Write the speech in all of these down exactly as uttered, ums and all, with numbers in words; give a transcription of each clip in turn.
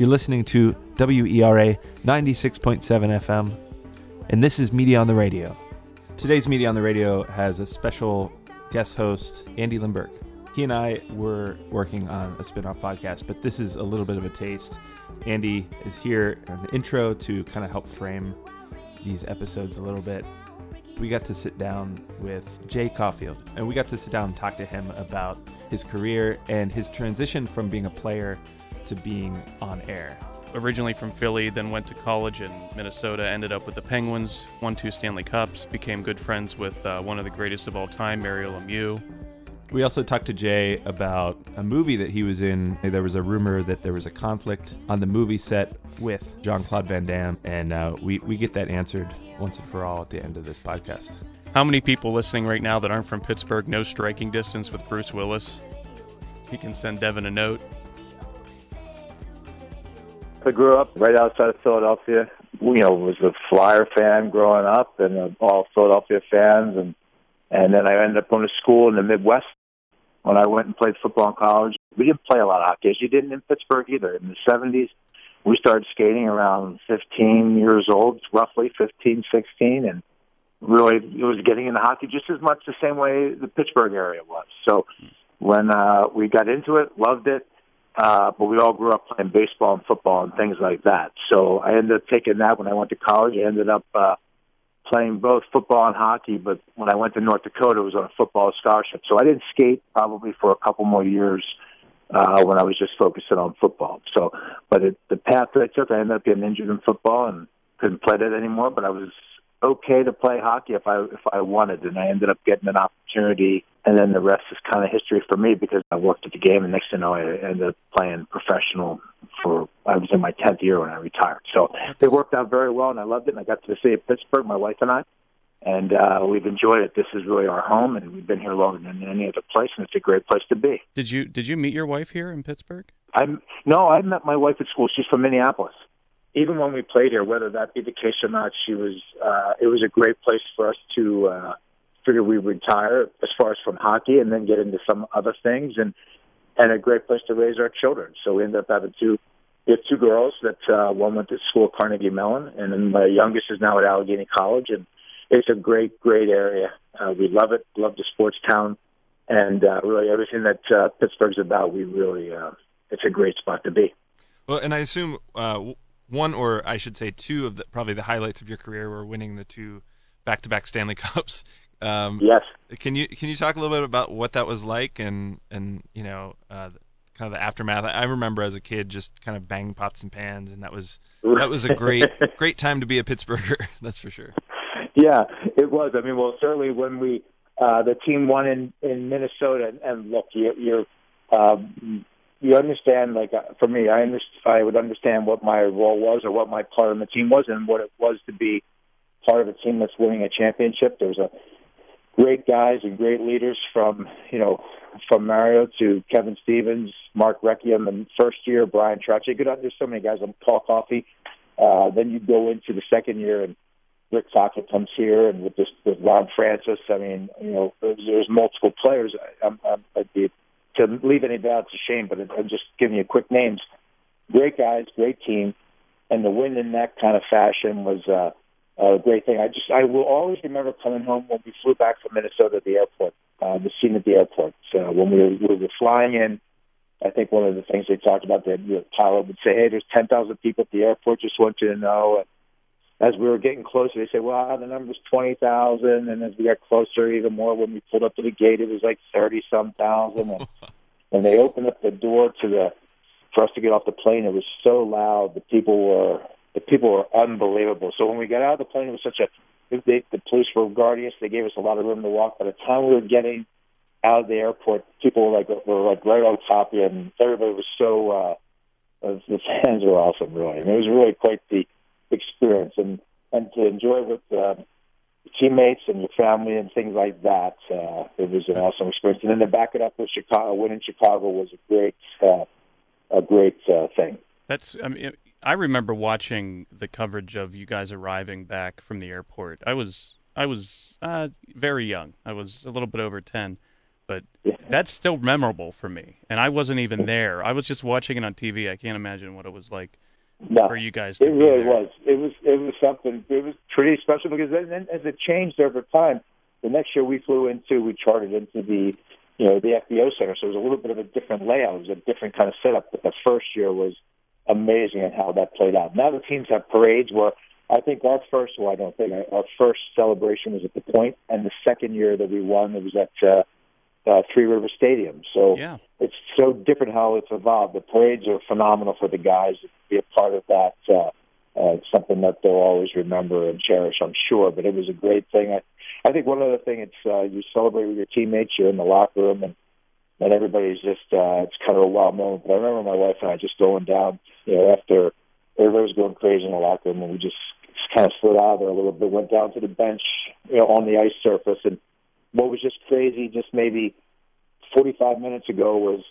You're listening to W E R A ninety-six point seven F M, and this is Media on the Radio. Today's Media on the Radio has a special guest host, Andy Limburg. He and I were working on a spin-off podcast, but this is a little bit of a taste. Andy is here in the intro to kind of help frame these episodes a little bit. We got to sit down with Jay Caulfield, and we got to sit down and talk to him about his career and his transition from being a player to being on air. Originally from Philly, then went to college in Minnesota, ended up with the Penguins, won two Stanley Cups, became good friends with uh, one of the greatest of all time, Mario Lemieux. We also talked to Jay about a movie that he was in. There was a rumor that there was a conflict on the movie set with Jean-Claude Van Damme, and uh, we, we get that answered once and for all at the end of this podcast. How many people listening right now that aren't from Pittsburgh know Striking Distance with Bruce Willis? You can send Devin a note. I grew up right outside of Philadelphia. You know, was a Flyer fan growing up and all Philadelphia fans, and, and then I ended up going to school in the Midwest. When I went and played football in college, we didn't play a lot of hockey, as you didn't in Pittsburgh either. In the seventies, we started skating around fifteen years old, roughly fifteen, sixteen, and really it was getting into hockey just as much the same way the Pittsburgh area was. So when uh, we got into it, loved it, uh, but we all grew up playing baseball and football and things like that. So I ended up taking that when I went to college. I ended up uh, playing both football and hockey, but when I went to North Dakota, it was on a football scholarship. So I didn't skate probably for a couple more years uh, when I was just focusing on football. So, but it, the path that I took, I ended up getting injured in football and couldn't play that anymore, but I was okay to play hockey if I if I wanted, and I ended up getting an opportunity, and then the rest is kind of history for me because I worked at the game, and next thing you know, I ended up playing professional for, I was in my tenth year when I retired. So they worked out very well, and I loved it, and I got to the city of Pittsburgh, my wife and I, and uh, we've enjoyed it. This is really our home, and we've been here longer than any other place, and it's a great place to be. Did you did you meet your wife here in Pittsburgh? I'm, no, I met my wife at school. She's from Minneapolis. Even when we played here, whether that be the case or not, she was. Uh, it was a great place for us to uh, figure we retire as far as from hockey and then get into some other things, and and a great place to raise our children. So we ended up having two. We have two girls. That uh, one went to school at Carnegie Mellon, and then my youngest is now at Allegheny College. And it's a great, great area. Uh, we love it. Love the sports town, and uh, really everything that uh, Pittsburgh's about. We really. Uh, it's a great spot to be. Well, and I assume. Uh, One, or I should say two, of the, probably the highlights of your career were winning the two back-to-back Stanley Cups. Um, yes. Can you can you talk a little bit about what that was like and, and you know, uh, kind of the aftermath? I remember as a kid just kind of banging pots and pans, and that was that was a great great time to be a Pittsburgher, that's for sure. Yeah, it was. I mean, well, certainly when we uh, the team won in, in Minnesota, and, and look, you, you're um, – You understand, like, uh, for me, I understand, I would understand what my role was or what my part of the team was and what it was to be part of a team that's winning a championship. There's a great guys and great leaders from, you know, from Mario to Kevin Stevens, Mark Recchi in the first year, Brian Trottier. There's so many guys, on Paul Coffey. Uh, then you go into the second year and Rick Sockett comes here, and with this, with Ron Francis, I mean, you know, there's multiple players. I, I'm, I'm, I'd be To leave anybody out, it's a shame, but I'm just giving you quick names. Great guys, great team, and to win in that kind of fashion was uh, a great thing. I just I will always remember coming home when we flew back from Minnesota at the airport, uh, the scene at the airport. So when we were, we were flying in, I think one of the things they talked about, that the pilot would say, hey, there's ten thousand people at the airport, just want you to know. And as we were getting closer, they said, well, the number's twenty thousand. And as we got closer even more, when we pulled up to the gate, it was like thirty-some thousand. And when they opened up the door to the for us to get off the plane, it was so loud. The people were the people were unbelievable. So when we got out of the plane, it was such a they, the police were guardians. They gave us a lot of room to walk. By the time we were getting out of the airport, people were like were like right on top of you, and everybody was so uh, the fans were awesome, really. I mean, it was really quite the experience, and, and to enjoy with uh, teammates and your family and things like that. Uh, it was an awesome experience. And then to back it up with Chicago, winning Chicago was a great, uh, a great uh, thing. That's. I mean, I remember watching the coverage of you guys arriving back from the airport. I was, I was uh, very young. I was a little bit over ten. but yeah. That's still memorable for me. And I wasn't even there. I was just watching it on T V. I can't imagine what it was like no, for you guys. To it be really there. was. It was. It was something. It was pretty special because then, then as it changed over time, the next year we flew into, we charted into the, you know, the F B O Center. So it was a little bit of a different layout. It was a different kind of setup. But the first year was amazing at how that played out. Now the teams have parades where I think our first, well, I don't think, our first celebration was at the Point, and the second year that we won, it was at uh, uh, Three River Stadium. So yeah. It's so different how it's evolved. The parades are phenomenal for the guys to be a part of that. Uh, uh, it's something that they'll always remember and cherish, I'm sure, but it was a great thing. I, I think one other thing, it's uh, you celebrate with your teammates, you're in the locker room, and, and everybody's just, uh, it's kind of a wild moment. But I remember my wife and I just going down, you know, after everybody was going crazy in the locker room, and we just, kind of slid out of there a little bit, went down to the bench, you know, on the ice surface. And what was just crazy, just maybe forty-five minutes ago, was,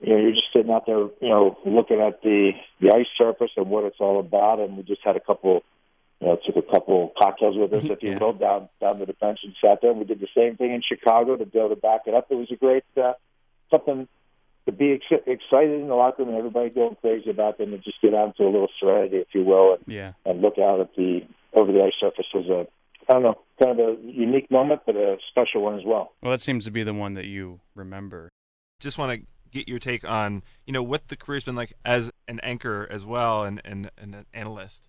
you know, you're just sitting out there, you know, looking at the, the ice surface and what it's all about. And we just had a couple, you know, took a couple cocktails with us, if you will, down, down to the bench and sat there. And we did the same thing in Chicago to be able to back it up. It was a great, uh, something to be ex- excited in the locker room and everybody going crazy about them, and just get out into a little serenity, if you will, and, yeah. and look out at the over the ice surface was a, I don't know, kind of a unique moment, but a special one as well. Well, that seems to be the one that you remember. Just want to get your take on, you know, what the career's been like as an anchor as well and, and, and an analyst.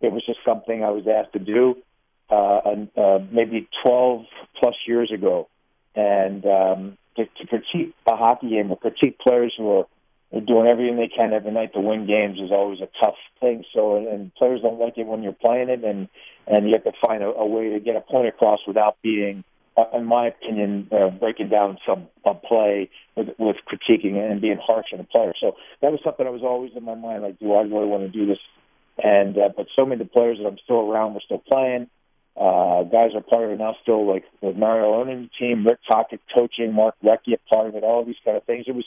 It was just something I was asked to do uh, uh, maybe twelve plus years ago, and um, To, to critique a hockey game, to critique players who are doing everything they can every night to win games is always a tough thing. So, and, and players don't like it when you're playing it, and, and you have to find a, a way to get a point across without being, in my opinion, uh, breaking down some a play with, with critiquing and being harsh on a player. So that was something that was always in my mind, like, do I really want to do this? And uh, but so many of the players that I'm still around were still playing. Uh, guys are part of it now still, like with Mario Lemieux and the team, Rick Sockett coaching, Mark Recchi a part of it, all these kind of things. It was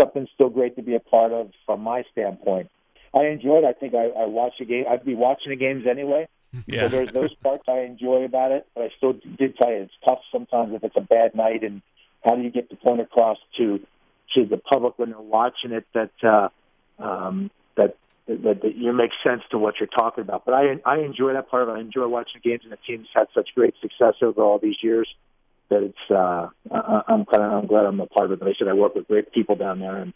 something still great to be a part of from my standpoint. I enjoyed it. I think I, I watched the game. I'd be watching the games anyway. Yeah. So there's those parts I enjoy about it, but I still did tell you it's tough sometimes if it's a bad night, and how do you get the point across to to the public when they're watching it that uh, um, that. That, that you make sense to what you're talking about. But I I enjoy that part of it. I enjoy watching games, and the team's had such great success over all these years that it's uh, I, I'm kind of I'm glad I'm a part of it. But I said I work with great people down there, and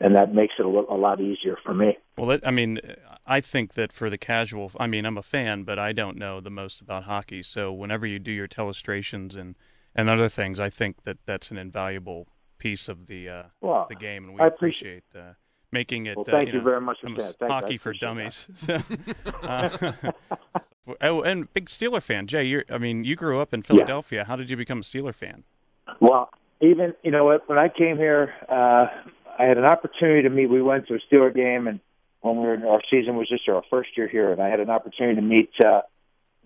and that makes it a, lo- a lot easier for me. Well, it, I mean, I think that for the casual, I mean, I'm a fan, but I don't know the most about hockey. So whenever you do your telestrations and, and other things, I think that that's an invaluable piece of the uh, well, the game, and we I appreciate that. Uh, Making it well, thank uh, you, you know, very much for that. Hockey for dummies. uh, oh, and big Steeler fan, Jay. You're, I mean, you grew up in Philadelphia. Yeah. How did you become a Steeler fan? Well, even you know when I came here, uh, I had an opportunity to meet. We went to a Steeler game, and when we were in our season was just our first year here, and I had an opportunity to meet uh,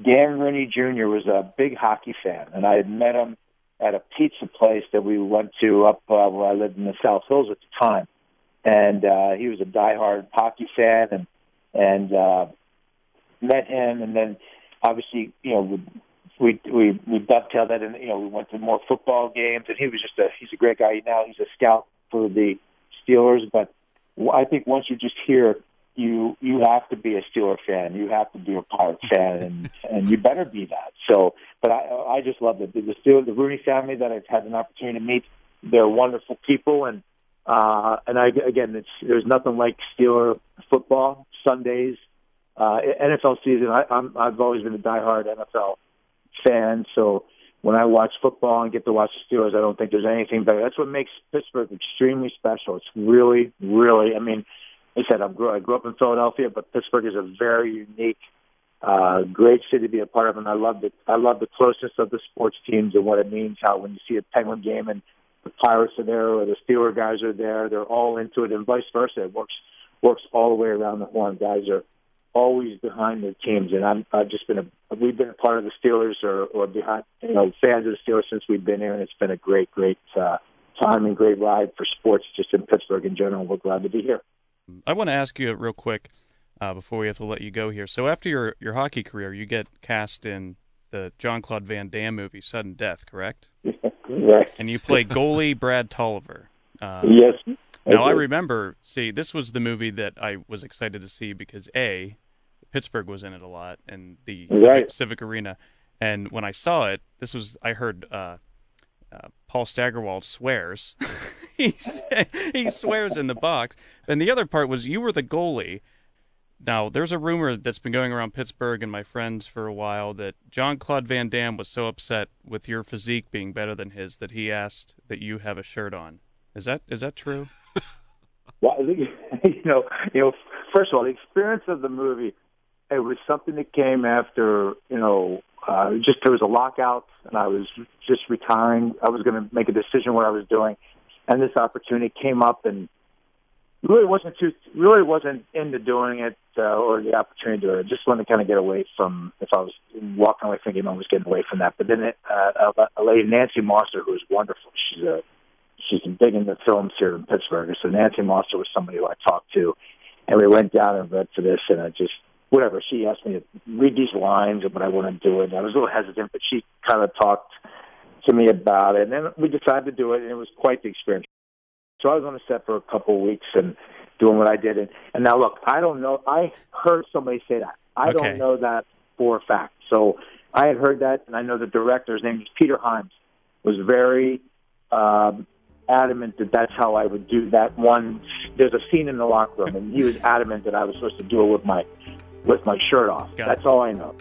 Dan Rooney Junior was a big hockey fan, and I had met him at a pizza place that we went to up uh, where I lived in the South Hills at the time. And uh, he was a diehard hockey fan, and and uh, met him. And then, obviously, you know, we we we dovetailed that, and you know, we went to more football games. And he was just a he's a great guy. Now he's a scout for the Steelers. But I think once you're just here, you you have to be a Steeler fan. You have to be a Pirate fan, and, and you better be that. So, but I I just love it. The the, Steelers, the Rooney family that I've had an opportunity to meet. They're wonderful people, and. Uh, and I, again, it's, there's nothing like Steeler football Sundays, uh, N F L season. I, I'm, I've always been a diehard N F L fan, so when I watch football and get to watch the Steelers, I don't think there's anything better. That's what makes Pittsburgh extremely special. It's really, really. I mean, I said I'm grew, I grew up in Philadelphia, but Pittsburgh is a very unique, uh, great city to be a part of, and I love the I love the closeness of the sports teams and what it means. How when you see a Penguin game and the Pirates are there, or the Steeler guys are there. They're all into it, and vice versa. It works works all the way around the horn. Guys are always behind their teams, and I'm, I've just been a we've been a part of the Steelers or, or behind you know fans of the Steelers since we've been here, and it's been a great great uh, time and great ride for sports just in Pittsburgh in general. We're glad to be here. I want to ask you real quick uh, before we have to let you go here. So after your your hockey career, you get cast in the Jean-Claude Van Damme movie Sudden Death, correct? Right. And you play goalie Brad Tolliver. Um, yes. Now, I, I remember, see, this was the movie that I was excited to see because, A, Pittsburgh was in it a lot, and the right. Civic, Civic Arena. And when I saw it, this was, I heard uh, uh, Paul Staggerwald swears. he, he swears in the box. And the other part was you were the goalie. Now, there's a rumor that's been going around Pittsburgh and my friends for a while that Jean-Claude Van Damme was so upset with your physique being better than his that he asked that you have a shirt on. Is that is that true? Well, you know, you know, first of all, the experience of the movie, it was something that came after, you know, uh, just there was a lockout and I was just retiring. I was going to make a decision what I was doing, and this opportunity came up and really wasn't too, really wasn't into doing it uh, or the opportunity to do it. Just wanted to kind of get away from, if I was walking away thinking I was getting away from that. But then it, uh, a lady, Nancy Monaster, who is wonderful, she's a She's big in the films here in Pittsburgh. So Nancy Monaster was somebody who I talked to, and we went down and read for this, and I just, whatever, she asked me to read these lines and what I want to do, and I was a little hesitant, but she kind of talked to me about it, and then we decided to do it, and it was quite the experience. So I was on the set for a couple of weeks and doing what I did, and, and now look, I don't know, I heard somebody say that. I okay. don't know that for a fact. So I had heard that, and I know the director, his name is Peter Hyams, was very... Um, adamant that that's how I would do that one. There's a scene in the locker room, and he was adamant that I was supposed to do it with my with my shirt off. Got that's it. All I know.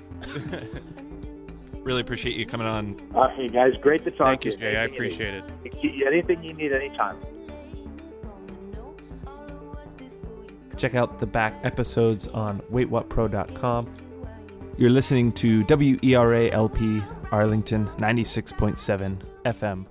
Really appreciate you coming on. Uh, hey, guys, great to talk Thank to you. Thank you, Jay. Anything I appreciate you need, it. Anything you need, anytime. Check out the back episodes on Wait What Pro dot com. You're listening to W E R A L P Arlington ninety-six point seven F M.